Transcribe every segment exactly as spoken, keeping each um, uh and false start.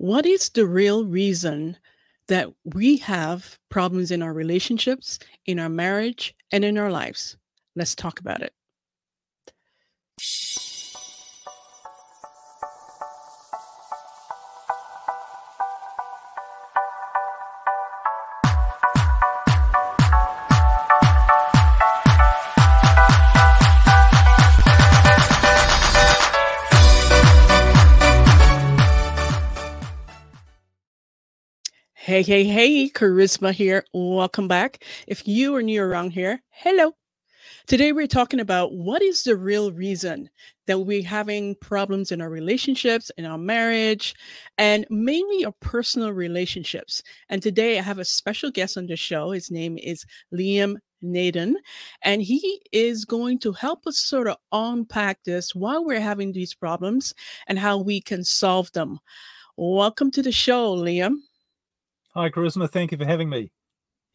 what is the real reason that we have problems in our relationships, in our marriage, and in our lives? Let's talk about it. Hey, hey, hey, Charisma here. Welcome back. If you are new around here, hello. Today we're talking about what is the real reason that we're having problems in our relationships, in our marriage, and mainly our personal relationships. And today I have a special guest on the show. His name is Liam Naden, and he is going to help us sort of unpack this, why we're having these problems and how we can solve them. Welcome to the show, Liam. Hi, Charisma. Thank you for having me.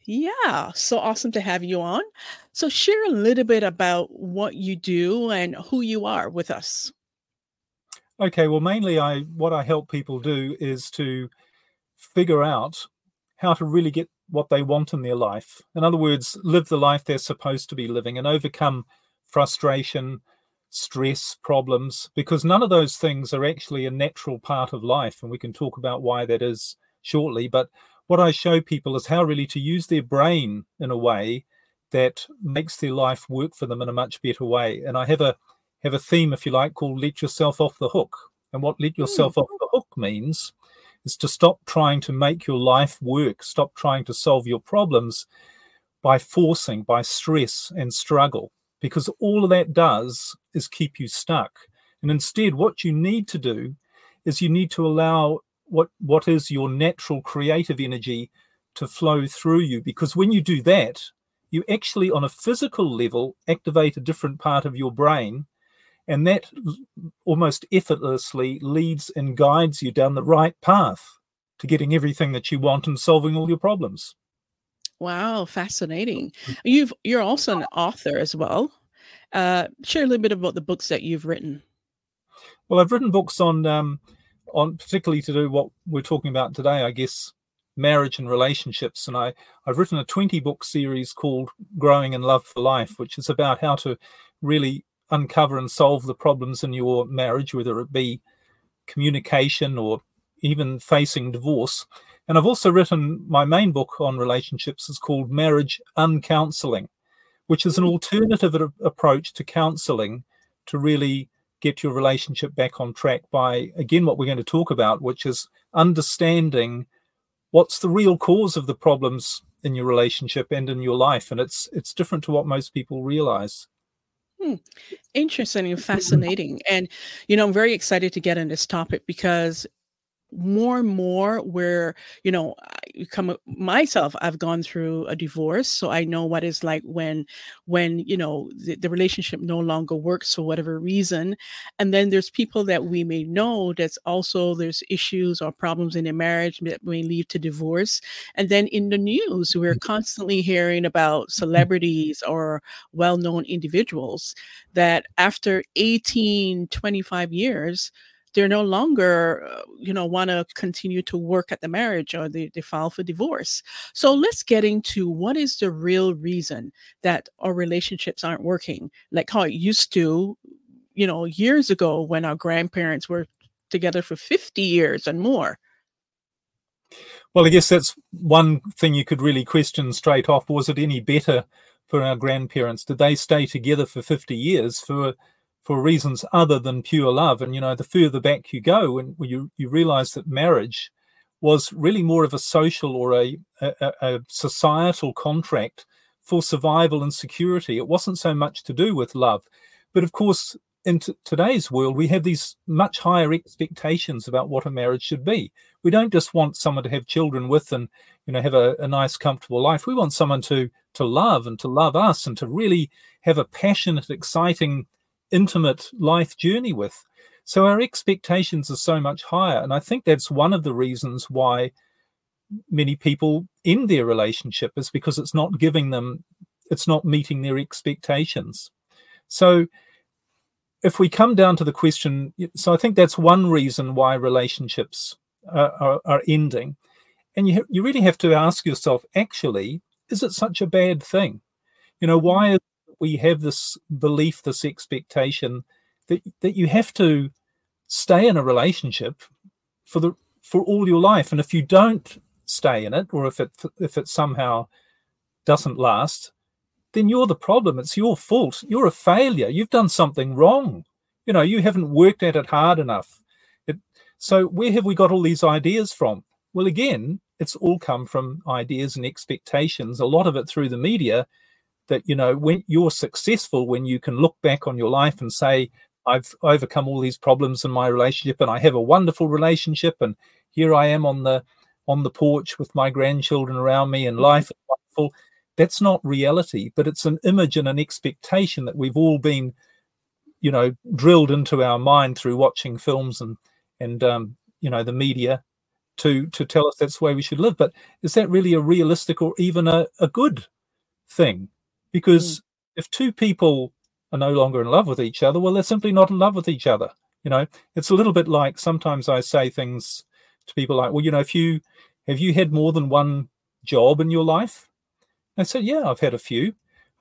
Yeah, so awesome to have you on. So share a little bit about what you do and who you are with us. Okay, well, mainly I what I help people do is to figure out how to really get what they want in their life. In other words, live the life they're supposed to be living and overcome frustration, stress, problems, because none of those things are actually a natural part of life. And we can talk about why that is shortly, but what I show people is how really to use their brain in a way that makes their life work for them in a much better way. And I have a have a theme, if you like, called Let Yourself Off the Hook. And what let yourself mm. off the hook means is to stop trying to make your life work, stop trying to solve your problems by forcing, by stress and struggle, because all of that does is keep you stuck. And instead, what you need to do is you need to allow What what is your natural creative energy to flow through you? Because when you do that, you actually, on a physical level, activate a different part of your brain, and that almost effortlessly leads and guides you down the right path to getting everything that you want and solving all your problems. Wow, fascinating. You've, you're also an author as well. Uh, share a little bit about the books that you've written. Well, I've written books on... Um, on particularly to do what we're talking about today, I guess, marriage and relationships. And I, I've written a twenty book series called Growing in Love for Life, which is about how to really uncover and solve the problems in your marriage, whether it be communication or even facing divorce. And I've also written, my main book on relationships is called Marriage Uncounseling, which is an alternative approach to counseling to really get your relationship back on track by, again, what we're going to talk about, which is understanding what's the real cause of the problems in your relationship and in your life. And it's it's different to what most people realize. Hmm. Interesting and fascinating. And, you know, I'm very excited to get in this topic because more and more where, you know, I come myself, I've gone through a divorce. So I know what it's like when, when, you know, the, the relationship no longer works for whatever reason. And then there's people that we may know that's also there's issues or problems in their marriage that may lead to divorce. And then in the news, we're constantly hearing about celebrities or well-known individuals that after eighteen, twenty-five years, they're no longer, you know, want to continue to work at the marriage or they, they file for divorce. So let's get into what is the real reason that our relationships aren't working, like how it used to, you know, years ago when our grandparents were together for fifty years and more. Well, I guess that's one thing you could really question straight off. Was it any better for our grandparents? Did they stay together for fifty years for for reasons other than pure love? And, you know, the further back you go, and you, you realize that marriage was really more of a social or a, a, a societal contract for survival and security. It wasn't so much to do with love. But of course, in t- today's world, we have these much higher expectations about what a marriage should be. We don't just want someone to have children with and, you know, have a, a nice, comfortable life. We want someone to to love and to love us and to really have a passionate, exciting, intimate life journey with. So our expectations are so much higher. And I think that's one of the reasons why many people end their relationship, is because it's not giving them, it's not meeting their expectations. So if we come down to the question, so I think that's one reason why relationships uh, are, are ending. And you ha- you really have to ask yourself, actually, is it such a bad thing? You know, why is it we have this belief, this expectation that that you have to stay in a relationship for the for all your life, and if you don't stay in it, or if it if it somehow doesn't last, then you're the problem. It's your fault. You're a failure. You've done something wrong. You know, you haven't worked at it hard enough. It, so where have we got all these ideas from? Well, again, it's all come from ideas and expectations, a lot of it through the media, that, you know, when you're successful, when you can look back on your life and say, I've overcome all these problems in my relationship and I have a wonderful relationship, and here I am on the on the porch with my grandchildren around me and life is wonderful. That's not reality, but it's an image and an expectation that we've all been, you know, drilled into our mind through watching films and, and um, you know, the media to to tell us that's the way we should live. But is that really a realistic or even a, a good thing? Because mm. if two people are no longer in love with each other, well, they're simply not in love with each other. You know, it's a little bit like sometimes I say things to people like, well, you know, if you have you had more than one job in your life? I said, yeah, I've had a few.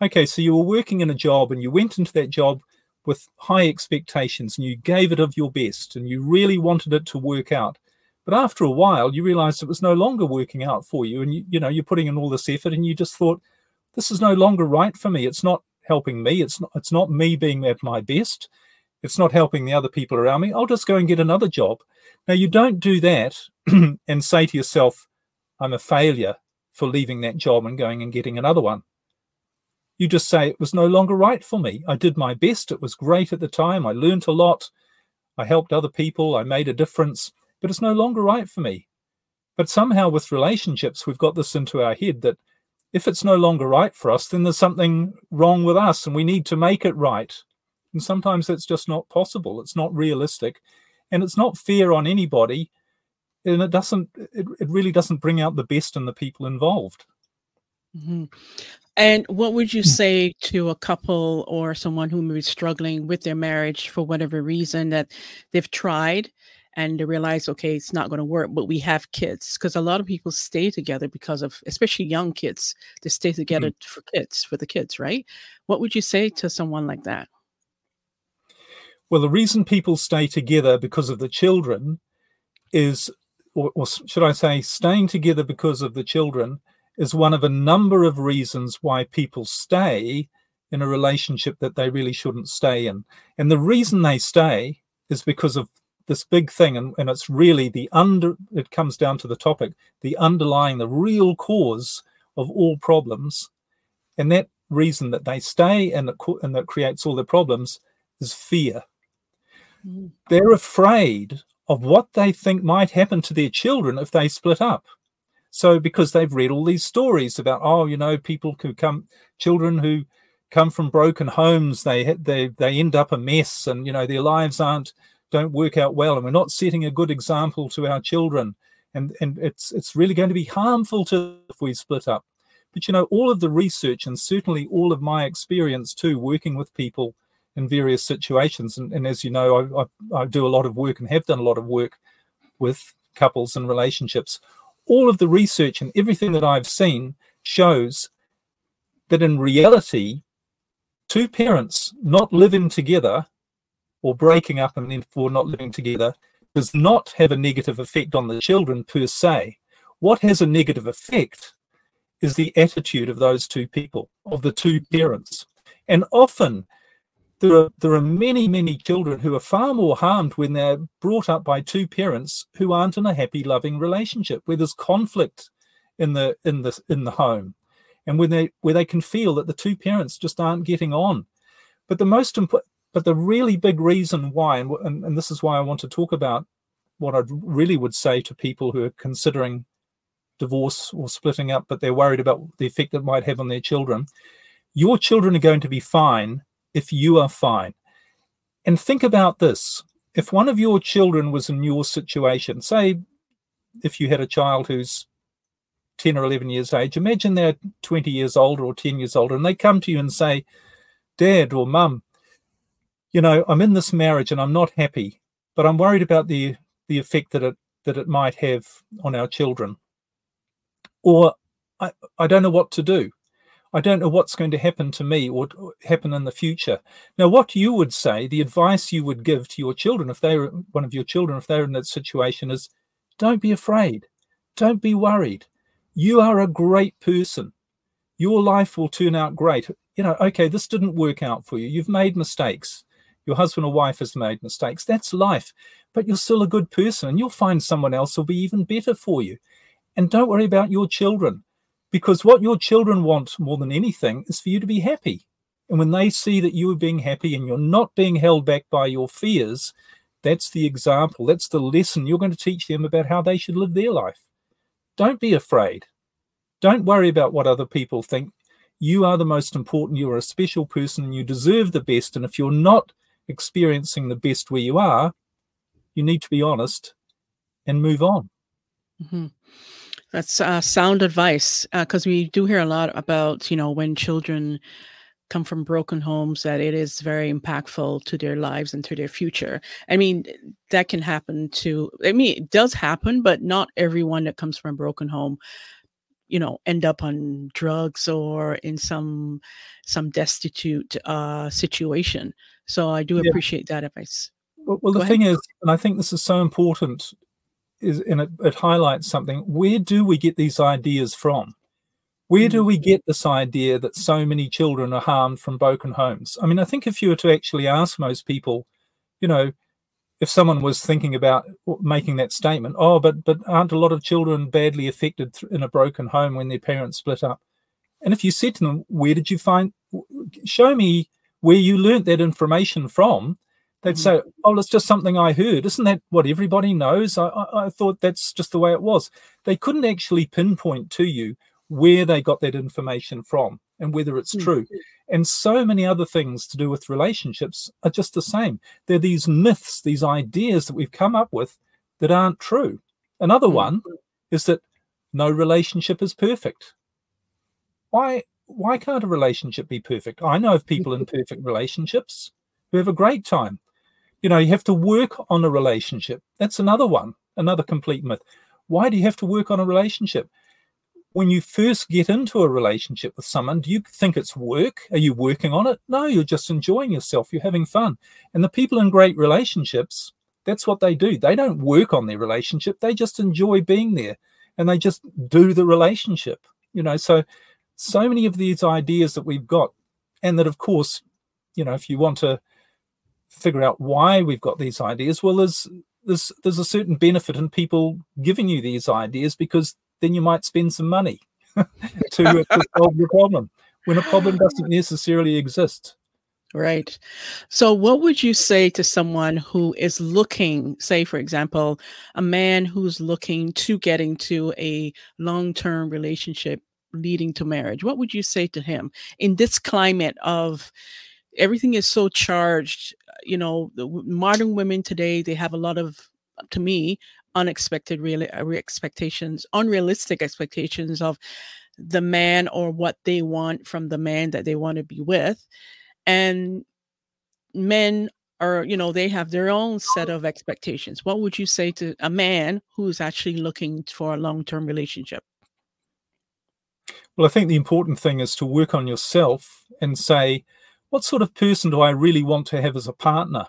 Okay, so you were working in a job and you went into that job with high expectations and you gave it of your best and you really wanted it to work out. But after a while, you realized it was no longer working out for you. And, you, you know, you're putting in all this effort and you just thought, this is no longer right for me. It's not helping me. It's not, it's not me being at my best. It's not helping the other people around me. I'll just go and get another job. Now, you don't do that and say to yourself, I'm a failure for leaving that job and going and getting another one. You just say, it was no longer right for me. I did my best. It was great at the time. I learned a lot. I helped other people. I made a difference, but it's no longer right for me. But somehow with relationships, we've got this into our head that if it's no longer right for us, then there's something wrong with us and we need to make it right. And sometimes that's just not possible. It's not realistic and it's not fair on anybody. And it doesn't, it, it really doesn't bring out the best in the people involved. Mm-hmm. And what would you say to a couple or someone who may be struggling with their marriage for whatever reason that they've tried and they realize, okay, it's not going to work, but we have kids? Because a lot of people stay together because of, especially young kids, they stay together mm-hmm. for kids, for the kids, right? What would you say to someone like that? Well, the reason people stay together because of the children is, Or, or should I say, staying together because of the children is one of a number of reasons why people stay in a relationship that they really shouldn't stay in. And the reason they stay is because of this big thing, and, and it's really the under, it comes down to the topic, the underlying, the real cause of all problems. And that reason that they stay and that, and that creates all the problems is fear. Mm. They're afraid of what they think might happen to their children if they split up. So because they've read all these stories about, oh, you know, people who come, children who come from broken homes, they they they end up a mess, and, you know, their lives aren't don't work out well, and we're not setting a good example to our children, and and it's it's really going to be harmful to them if we split up. But, you know, all of the research and certainly all of my experience too, working with people in various situations. And, and as you know, I, I, I do a lot of work and have done a lot of work with couples and relationships. All of the research and everything that I've seen shows that in reality, two parents not living together or breaking up and therefore not living together does not have a negative effect on the children per se. What has a negative effect is the attitude of those two people, of the two parents. And often, There are, there are many, many children who are far more harmed when they're brought up by two parents who aren't in a happy, loving relationship, where there's conflict in the in the in the home, and when they where they can feel that the two parents just aren't getting on. But the most impo- but the really big reason why, and, and and this is why I want to talk about what I really would say to people who are considering divorce or splitting up, but they're worried about the effect it might have on their children. Your children are going to be fine if you are fine. And think about this. If one of your children was in your situation, say if you had a child who's ten or eleven years age, imagine they're twenty years older or ten years older, and they come to you and say, Dad or Mum, you know, I'm in this marriage and I'm not happy, but I'm worried about the, the effect that it that it might have on our children. Or I, I don't know what to do. I don't know what's going to happen to me or happen in the future. Now, what you would say, the advice you would give to your children, if they were one of your children, if they're in that situation, is don't be afraid. Don't be worried. You are a great person. Your life will turn out great. You know, okay, this didn't work out for you. You've made mistakes. Your husband or wife has made mistakes. That's life. But you're still a good person, and you'll find someone else who'll be even better for you. And don't worry about your children, because what your children want more than anything is for you to be happy. And when they see that you are being happy and you're not being held back by your fears, that's the example. That's the lesson you're going to teach them about how they should live their life. Don't be afraid. Don't worry about what other people think. You are the most important. You are a special person and you deserve the best. And if you're not experiencing the best where you are, you need to be honest and move on. Mm-hmm. That's uh, sound advice, because uh, we do hear a lot about, you know, when children come from broken homes, that it is very impactful to their lives and to their future. I mean, that can happen to, I mean, it does happen, but not everyone that comes from a broken home, you know, end up on drugs or in some some destitute uh, situation. So I do yeah. appreciate that advice. Well, well the ahead. thing is, and I think this is so important, is, and it, it highlights something, where do we get these ideas from? Where do we get this idea that so many children are harmed from broken homes? I mean, I think if you were to actually ask most people, you know, if someone was thinking about making that statement, oh, but but aren't a lot of children badly affected in a broken home when their parents split up? And if you said to them, where did you find, show me where you learnt that information from, they'd say, oh, it's just something I heard. Isn't that what everybody knows? I, I, I thought that's just the way it was. They couldn't actually pinpoint to you where they got that information from and whether it's true. And so many other things to do with relationships are just the same. They're these myths, these ideas that we've come up with that aren't true. Another one is that no relationship is perfect. Why, why can't a relationship be perfect? I know of people in perfect relationships who have a great time. You know, you have to work on a relationship. That's another one, another complete myth. Why do you have to work on a relationship? When you first get into a relationship with someone, do you think it's work? Are you working on it? No, you're just enjoying yourself. You're having fun. And the people in great relationships, that's what they do. They don't work on their relationship. They just enjoy being there and they just do the relationship. You know, so, so many of these ideas that we've got, and that, of course, you know, if you want to figure out why we've got these ideas, well, there's, there's there's a certain benefit in people giving you these ideas, because then you might spend some money to, to solve the problem when a problem doesn't necessarily exist. Right. So what would you say to someone who is looking, say, for example, a man who's looking to get into a long-term relationship leading to marriage? What would you say to him in this climate of everything is so charged? You know, the modern women today, they have a lot of, to me, unexpected real expectations, unrealistic expectations of the man, or what they want from the man that they want to be with. And men are, you know, they have their own set of expectations. What would you say to a man who's actually looking for a long-term relationship? Well, I think the important thing is to work on yourself and say, what sort of person do I really want to have as a partner?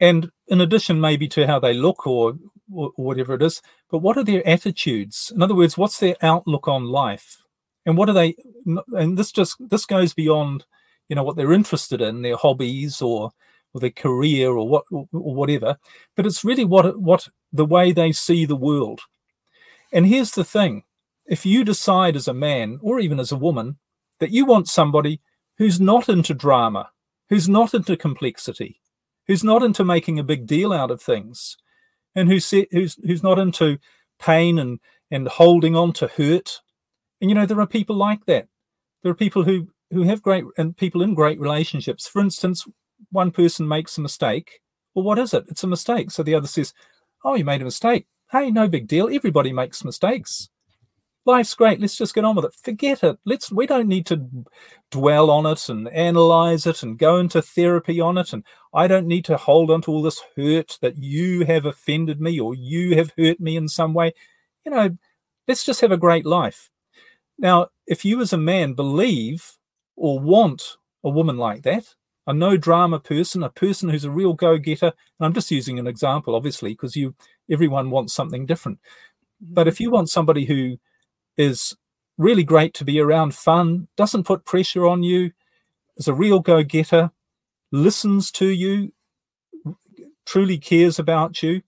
And in addition, maybe to how they look or, or whatever it is, but what are their attitudes? In other words, what's their outlook on life? And what are they, and this just, this goes beyond, you know, what they're interested in, their hobbies or, or their career or what, or whatever, but it's really what, what the way they see the world. And here's the thing. If you decide as a man or even as a woman that you want somebody who's not into drama, who's not into complexity, who's not into making a big deal out of things, and who's who's who's not into pain and and holding on to hurt. And, you know, there are people like that. There are people who who have great, and people in great relationships. For instance, one person makes a mistake. Well, what is it? It's a mistake. So the other says, oh, you made a mistake. Hey, no big deal. Everybody makes mistakes. life's great. Let's just get on with it. Forget it. Let's. We don't need to dwell on it and analyze it and go into therapy on it. And I don't need to hold on to all this hurt that you have offended me or you have hurt me in some way. You know, let's just have a great life. Now, if you as a man believe or want a woman like that, a no drama person, a person who's a real go-getter, and I'm just using an example, obviously, because you everyone wants something different. But if you want somebody who is really great to be around, fun, doesn't put pressure on you, is a real go-getter, listens to you, truly cares about you,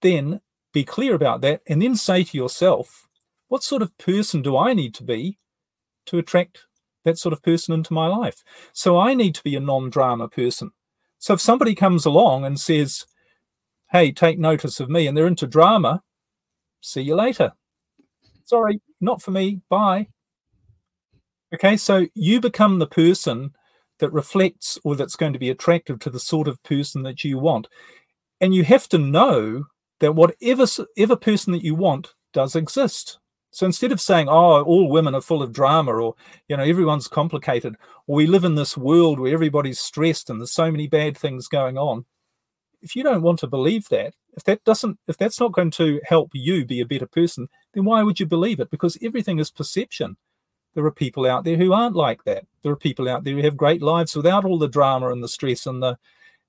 then be clear about that and then say to yourself, what sort of person do I need to be to attract that sort of person into my life? So I need to be a non-drama person. So if somebody comes along and says, hey, take notice of me, and they're into drama, see you later. Sorry, not for me. Bye. Okay, so you become the person that reflects or that's going to be attractive to the sort of person that you want. And you have to know that whatever ever person that you want does exist. So instead of saying, oh, all women are full of drama, or, you know, everyone's complicated, or we live in this world where everybody's stressed and there's so many bad things going on. If you don't want to believe that, if that doesn't, if that's not going to help you be a better person, then why would you believe it? Because everything is perception. There are people out there who aren't like that. There are people out there who have great lives without all the drama and the stress and the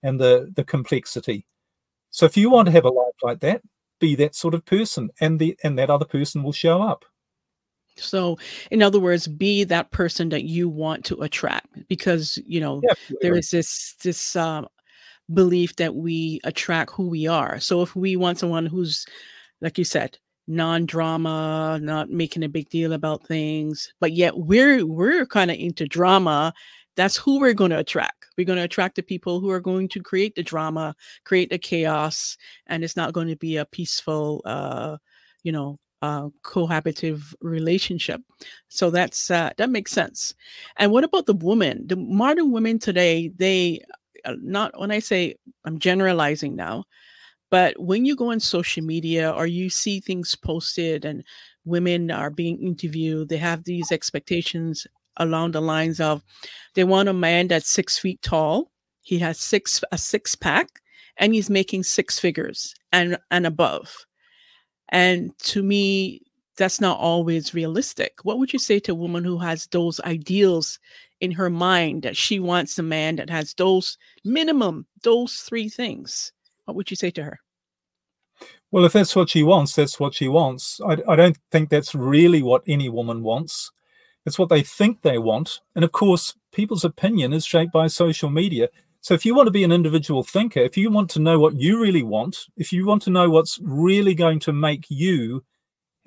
and the, the complexity. So if you want to have a life like that, be that sort of person, and the and that other person will show up. So in other words, be that person that you want to attract, because, you know, yeah, there is this this um, belief that we attract who we are. So if we want someone who's, like you said, non-drama, not making a big deal about things, but yet we're we're kind of into drama, that's who we're going to attract. We're going to attract the people who are going to create the drama, create the chaos, and it's not going to be a peaceful, uh, you know, uh, cohabitive relationship. So that's uh, that makes sense. And what about the woman? The modern women today, they not when I say I'm generalizing now, but when you go on social media or you see things posted and women are being interviewed, they have these expectations along the lines of, they want a man that's six feet tall, he has six a six pack, and he's making six figures and and above. And to me, that's not always realistic. What would you say to a woman who has those ideals in her mind, that she wants a man that has those minimum, those three things? What would you say to her? Well, if that's what she wants, that's what she wants. I, I don't think that's really what any woman wants. It's what they think they want. And of course, people's opinion is shaped by social media. So if you want to be an individual thinker, if you want to know what you really want, if you want to know what's really going to make you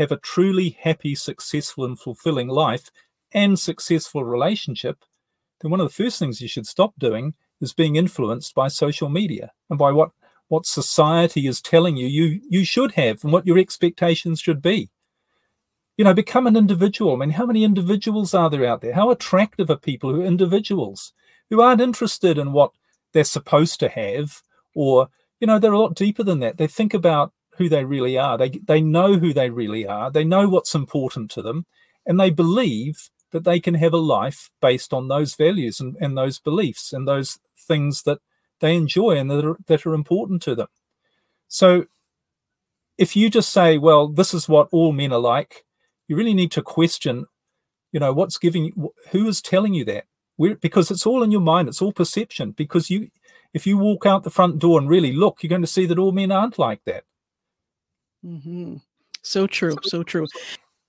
have a truly happy, successful and fulfilling life and successful relationship, then one of the first things you should stop doing is being influenced by social media and by what, what society is telling you, you you should have and what your expectations should be. You know, become an individual. I mean, how many individuals are there out there? How attractive are people who are individuals, who aren't interested in what they're supposed to have? Or, you know, they're a lot deeper than that. They think about who they really are. They they know who they really are. They know what's important to them. And they believe that they can have a life based on those values and, and those beliefs and those things that they enjoy and that are, that are important to them. So if you just say, well, this is what all men are like, you really need to question, you know, what's giving you, who is telling you that? Where, because it's all in your mind. It's all perception. Because you, if you walk out the front door and really look, you're going to see that all men aren't like that. Mm-hmm. So true. So true.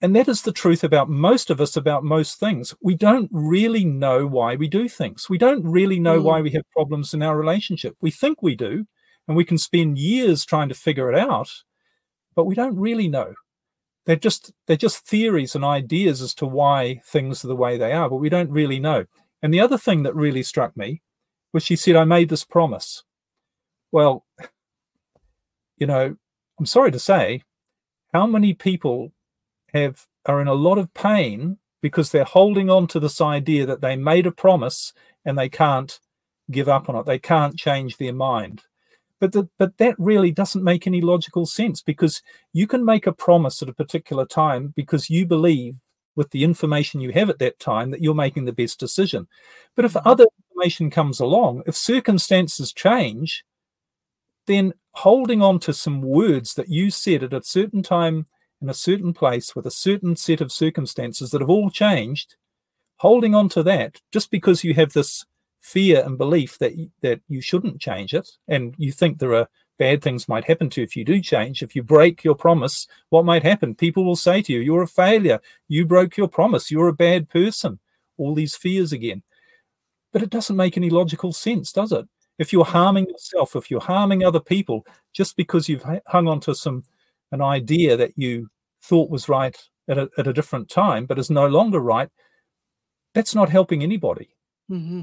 And that is the truth about most of us, about most things. We don't really know why we do things. We don't really know mm. why we have problems in our relationship. We think we do, and we can spend years trying to figure it out, but we don't really know. They're just they're just theories and ideas as to why things are the way they are, but we don't really know. And the other thing that really struck me was she said, I made this promise. Well, you know, I'm sorry to say, how many people have are in a lot of pain because they're holding on to this idea that they made a promise and they can't give up on it. They can't change their mind. But the, but that really doesn't make any logical sense, because you can make a promise at a particular time because you believe with the information you have at that time that you're making the best decision. But if other information comes along, if circumstances change, then holding on to some words that you said at a certain time in a certain place with a certain set of circumstances that have all changed, holding on to that just because you have this fear and belief that that you shouldn't change it, and you think there are bad things might happen to you if you do change. If you break your promise, what might happen? People will say to you, you're a failure, you broke your promise, you're a bad person, all these fears again. But it doesn't make any logical sense, does it? If you're harming yourself, if you're harming other people just because you've hung on to some an idea that you thought was right at a, at a different time but is no longer right, that's not helping anybody. Mm-hmm.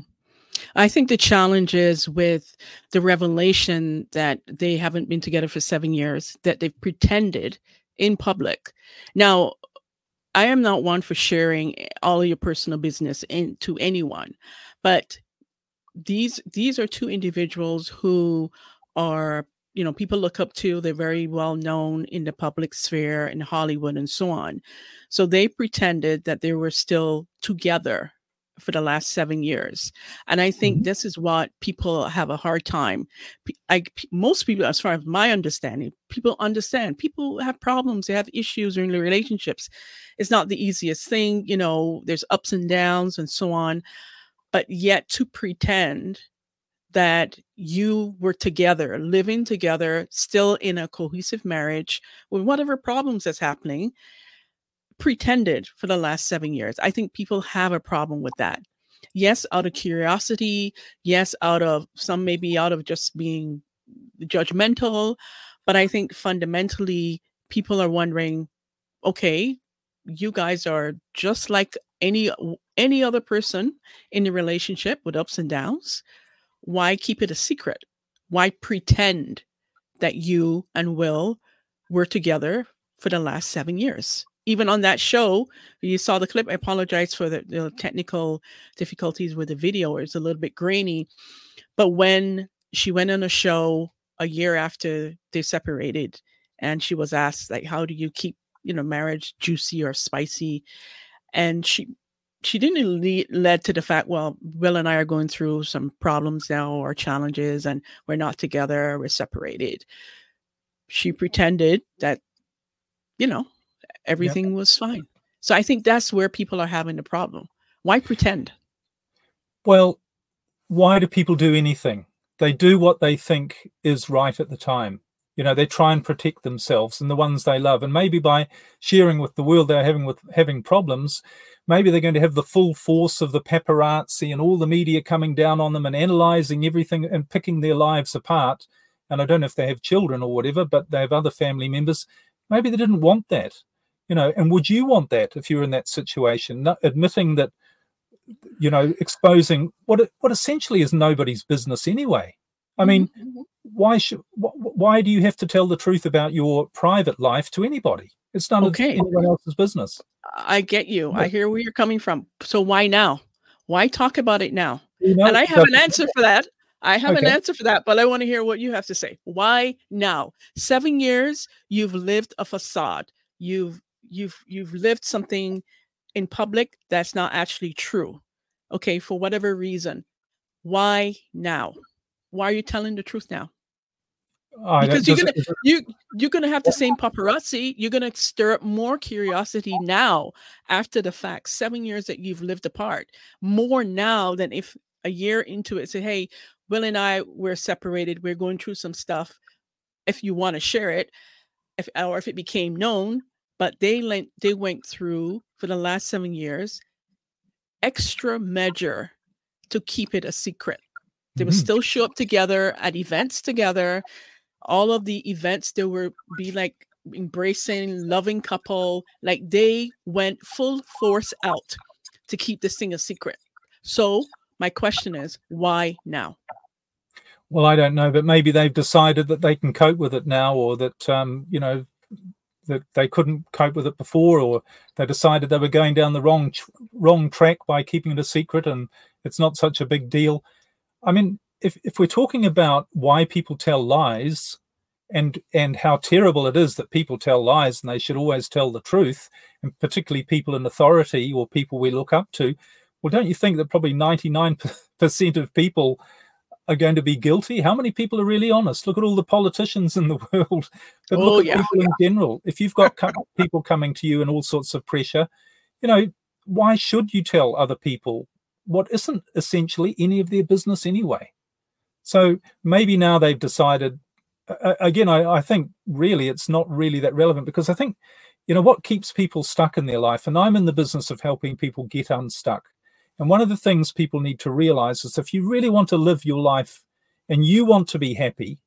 I think the challenge is with the revelation that they haven't been together for seven years, that they've pretended in public. Now, I am not one for sharing all your personal business in, to anyone, but these these are two individuals who are, you know, people look up to. They're very well known in the public sphere, in Hollywood and so on. So they pretended that they were still together for the last seven years. And I think this is what people have a hard time. I, most people, as far as my understanding, people understand. People have problems. They have issues in their relationships. It's not the easiest thing. You know, there's ups and downs and so on. But yet to pretend that you were together, living together, still in a cohesive marriage with whatever problems that's happening, pretended for the last seven years. I think people have a problem with that. Yes, out of curiosity. Yes, out of some, maybe out of just being judgmental. But I think fundamentally people are wondering, okay, you guys are just like any any other person in the relationship with ups and downs. Why keep it a secret? Why pretend that you and Will were together for the last seven years? Even on that show, you saw the clip. I apologize for the, the technical difficulties with the video. It's a little bit grainy. But when she went on a show a year after they separated, and she was asked, like, how do you keep, you know, marriage juicy or spicy? And she she didn't lead, led to the fact, well, Will and I are going through some problems now or challenges, and we're not together, we're separated. She pretended that, you know, everything yeah. was fine. So I think that's where people are having the problem. Why pretend? Well, why do people do anything? They do what they think is right at the time. You know, they try and protect themselves and the ones they love. And maybe by sharing with the world they're having with having problems, maybe they're going to have the full force of the paparazzi and all the media coming down on them and analyzing everything and picking their lives apart. And I don't know if they have children or whatever, but they have other family members. Maybe they didn't want that. You know, and would you want that if you were in that situation? No, admitting that, you know, exposing what what essentially is nobody's business anyway. I mean, mm-hmm. why should wh- why do you have to tell the truth about your private life to anybody? It's none okay. of anyone else's business. I get you. I hear where you're coming from. So why now? Why talk about it now? You know, and I have an answer for that. I have okay. an answer for that, but I want to hear what you have to say. Why now? Seven years, you've lived a facade. You've You've you've lived something in public that's not actually true, okay, for whatever reason. Why now? Why are you telling the truth now? I because you're gonna you you're gonna have the same paparazzi. You're gonna stir up more curiosity now after the fact. Seven years that you've lived apart, more now than if a year into it say, hey, Will and I we're separated. We're going through some stuff. If you want to share it, if or if it became known. But they went, they went through, for the last seven years, extra measure to keep it a secret. They would mm-hmm. still show up together at events together. All of the events, they were be like embracing, loving couple. Like they went full force out to keep this thing a secret. So my question is, why now? Well, I don't know, but maybe they've decided that they can cope with it now, or that, um, you know, that they couldn't cope with it before, or they decided they were going down the wrong wrong track by keeping it a secret and it's not such a big deal. I mean, if if we're talking about why people tell lies and and how terrible it is that people tell lies and they should always tell the truth, and particularly people in authority or people we look up to, well, don't you think that probably ninety-nine percent of people are going to be guilty? How many people are really honest? Look at all the politicians in the world, but oh, look at yeah, people yeah. in general. If you've got people coming to you and all sorts of pressure, you know, why should you tell other people what isn't essentially any of their business anyway? So maybe now they've decided, uh, again, I, I think really it's not really that relevant, because I think, you know, what keeps people stuck in their life, and I'm in the business of helping people get unstuck. And one of the things people need to realize is if you really want to live your life and you want to be happy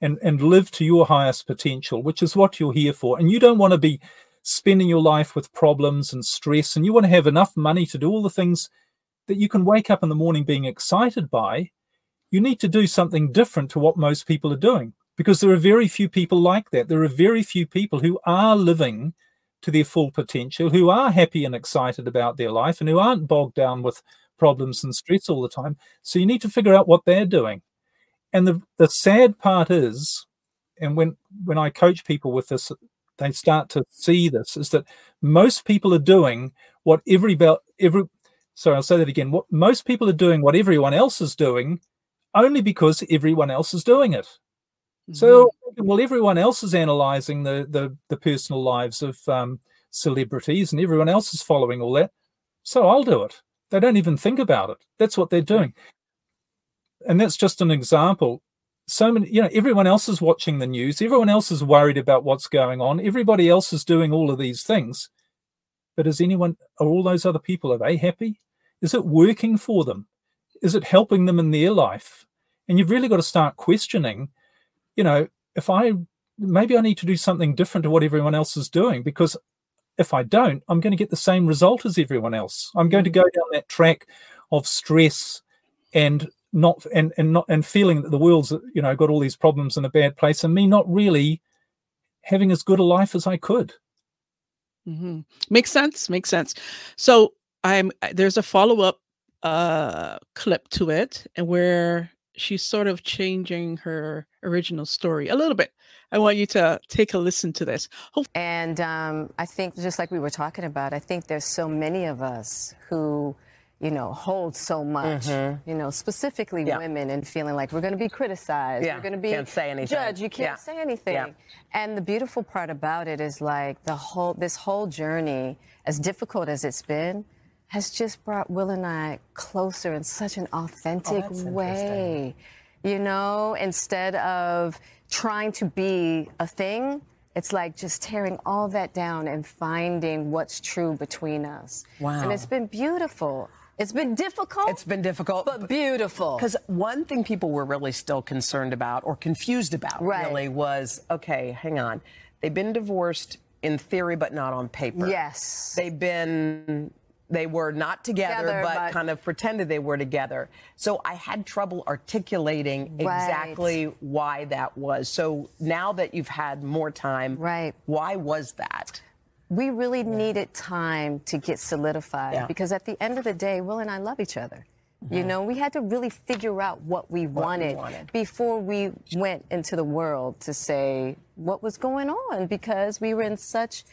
and, and live to your highest potential, which is what you're here for, and you don't want to be spending your life with problems and stress, and you want to have enough money to do all the things that you can wake up in the morning being excited by, you need to do something different to what most people are doing, because there are very few people like that. There are very few people who are living to their full potential, who are happy and excited about their life, and who aren't bogged down with problems and stress all the time. So you need to figure out what they're doing. And the, the sad part is, and when, when I coach people with this, they start to see this, is that most people are doing what every, every sorry, I'll say that again. What most people are doing, what everyone else is doing, only because everyone else is doing it. Mm-hmm. So, well, everyone else is analyzing the, the, the personal lives of um, celebrities, and everyone else is following all that, so I'll do it. They don't even think about it. That's what they're doing. And that's just an example. So many, you know, everyone else is watching the news. Everyone else is worried about what's going on. Everybody else is doing all of these things. But is anyone, are all those other people, are they happy? Is it working for them? Is it helping them in their life? And you've really got to start questioning, you know, if I, maybe I need to do something different to what everyone else is doing, because if I don't, I'm going to get the same result as everyone else. I'm going to go down that track of stress and not, and, and not, and feeling that the world's, you know, got all these problems in a bad place, and me not really having as good a life as I could. Mm-hmm. Makes sense. Makes sense. So I'm, there's a follow-up uh, clip to it, and where she's sort of changing her original story a little bit. I want you to take a listen to this. Hopefully- and um, I think just like we were talking about, I think there's so many of us who, you know, hold so much, mm-hmm. you know, specifically yeah. women, and feeling like we're going to be criticized. Yeah. We're going to be can't say anything. Judged. You can't yeah. say anything. Yeah. And the beautiful part about it is like the whole, this whole journey, as difficult as it's been, has just brought Will and I closer in such an authentic oh, way, you know, instead of trying to be a thing. It's like just tearing all that down and finding what's true between us. Wow. And it's been beautiful. It's been difficult. It's been difficult. But beautiful. Because one thing people were really still concerned about, or confused about, right. really, was, okay, hang on. They've been divorced in theory, but not on paper. Yes. They've been... They were not together, together but, but kind of pretended they were together. So I had trouble articulating right. exactly why that was. So now that you've had more time, right. why was that? We really yeah. needed time to get solidified yeah. because at the end of the day, Will and I love each other. Mm-hmm. You know, we had to really figure out what we, what wanted, we wanted before we went into the world to say what was going on, because we were in such,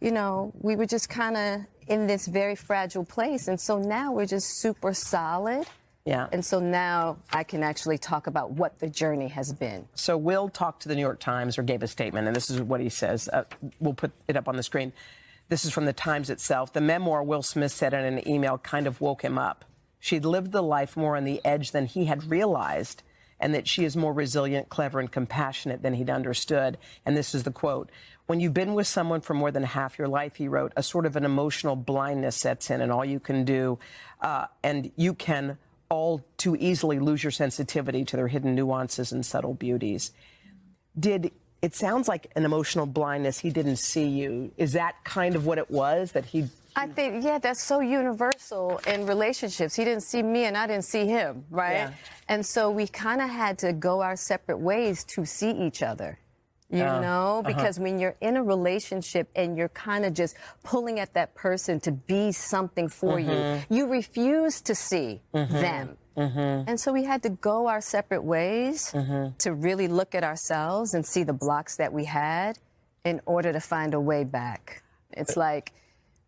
you know, we were just kind of in this very fragile place. And so now we're just super solid. Yeah. And so now I can actually talk about what the journey has been. So Will talked to the New York Times, or gave a statement, and this is what he says. Uh, we'll put it up on the screen. This is from the Times itself. The memoir, Will Smith said in an email, kind of woke him up. She'd lived the life more on the edge than he had realized, and that she is more resilient, clever, and compassionate than he'd understood. And this is the quote. When you've been with someone for more than half your life, he wrote, a sort of an emotional blindness sets in, and all you can do, uh, and you can all too easily lose your sensitivity to their hidden nuances and subtle beauties. Did, it sounds like an emotional blindness, he didn't see you. Is that kind of what it was that he... I think, yeah, that's so universal in relationships. He didn't see me and I didn't see him, right? Yeah. And so we kind of had to go our separate ways to see each other, you uh, know? Because uh-huh. when you're in a relationship and you're kind of just pulling at that person to be something for mm-hmm. you, you refuse to see mm-hmm. them. Mm-hmm. And so we had to go our separate ways mm-hmm. to really look at ourselves and see the blocks that we had in order to find a way back. It's like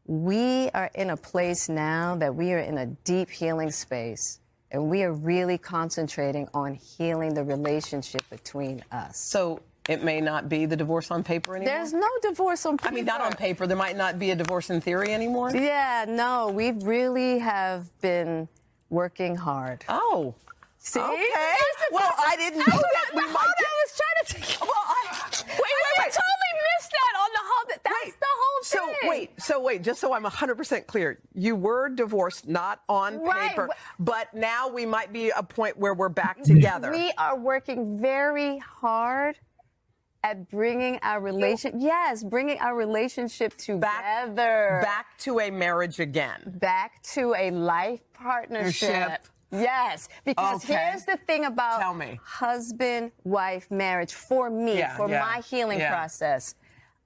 we are in a place now that we are in a deep healing space, and we are really concentrating on healing the relationship between us. So it may not be the divorce on paper anymore? There's no divorce on paper. I mean, not on paper. There might not be a divorce in theory anymore? Yeah, no. We really have been working hard. Oh. See? Okay. Well, I didn't know that. We might get... I was trying to... Well, I... Wait, wait, wait. I totally missed that on the whole... That's the whole thing. So, wait. So, wait. Just so I'm one hundred percent clear. You were divorced, not on paper. But now we might be a point where we're back together. We are working very hard at bringing our relation, yes, bringing our relationship together. Back, back to a marriage again. Back to a life partnership. Ship. Yes, because okay. here's the thing about Tell me. husband, wife, marriage, for me, yeah, for yeah, my healing yeah. process.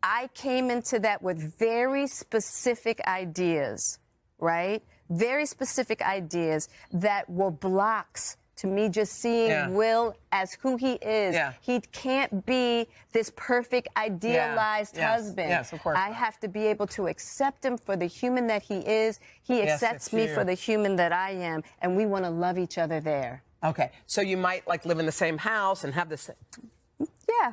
I came into that with very specific ideas, right? Very specific ideas that were blocks to me just seeing yeah. Will as who he is. Yeah. He can't be this perfect, idealized yeah. yes. husband. Yes, of course. I have to be able to accept him for the human that he is. He yes, accepts me you. for the human that I am, and we want to love each other there. Okay, so you might, like, live in the same house and have the same... Yeah.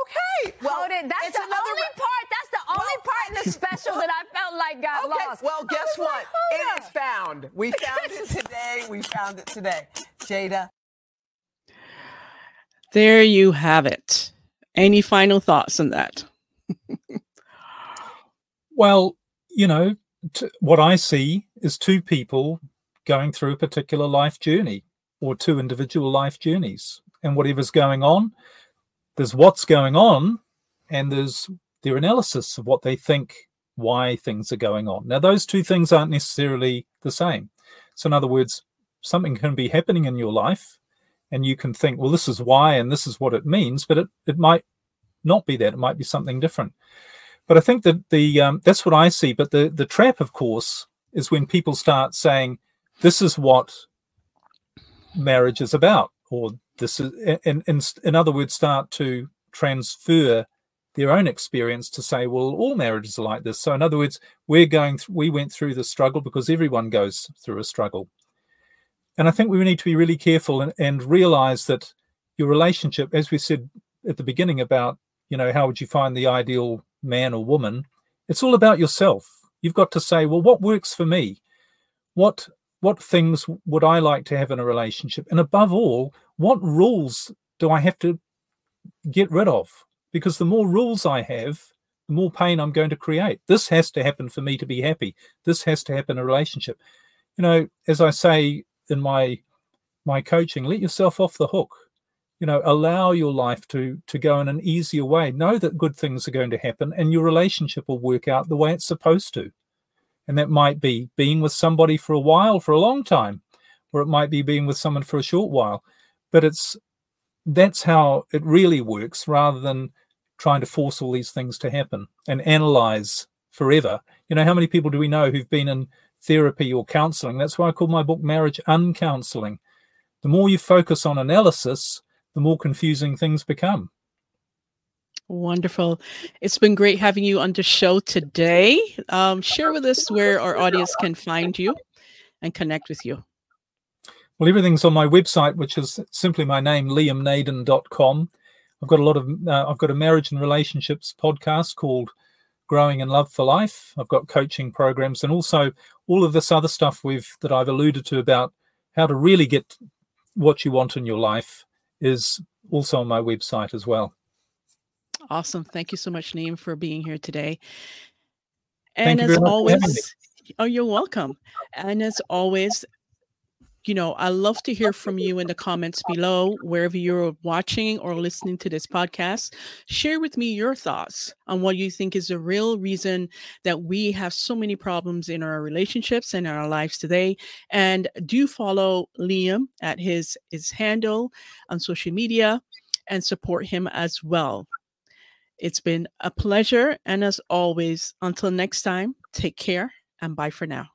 Okay. Well, Hold it. that's the another... only part. That's the only well, part in the special that I felt like got okay. lost. Well, guess what? Like, it is found. We found it today. We found it today. Jada. There you have it. Any final thoughts on that? Well, you know, t- what I see is two people going through a particular life journey, or two individual life journeys, and whatever's going on. There's what's going on, and there's their analysis of what they think, why things are going on. Now, those two things aren't necessarily the same. So in other words, something can be happening in your life, and you can think, well, this is why, and this is what it means, but it, it might not be that. It might be something different. But I think that the um, that's what I see. But the, the trap, of course, is when people start saying, this is what marriage is about, or This is, in, in, in other words, start to transfer their own experience to say, well, all marriages are like this. So in other words, we're going, th- we went through the struggle because everyone goes through a struggle. And I think we need to be really careful and, and realize that your relationship, as we said at the beginning about, you know, how would you find the ideal man or woman? It's all about yourself. You've got to say, well, what works for me? What What things would I like to have in a relationship? And above all, what rules do I have to get rid of? Because the more rules I have, the more pain I'm going to create. This has to happen for me to be happy. This has to happen in a relationship. You know, as I say in my my coaching, let yourself off the hook. You know, allow your life to, to go in an easier way. Know that good things are going to happen, and your relationship will work out the way it's supposed to. And that might be being with somebody for a while, for a long time, or it might be being with someone for a short while. But it's that's how it really works, rather than trying to force all these things to happen and analyze forever. You know, how many people do we know who've been in therapy or counseling? That's why I call my book Marriage Uncounseling. The more you focus on analysis, the more confusing things become. Wonderful. It's been great having you on the show today. Um, share with us where our audience can find you and connect with you. Well, everything's on my website, which is simply my name, liam naden dot com. I've got a lot of, uh, I've got a marriage and relationships podcast called Growing in Love for Life. I've got coaching programs, and also all of this other stuff we've that I've alluded to about how to really get what you want in your life is also on my website as well. Awesome. Thank you so much, Liam, for being here today. And as always, oh, you're welcome. And as always, you know, I love to hear from you in the comments below, wherever you're watching or listening to this podcast. Share with me your thoughts on what you think is the real reason that we have so many problems in our relationships and our lives today. And do follow Liam at his, his handle on social media and support him as well. It's been a pleasure. And as always, until next time, take care and bye for now.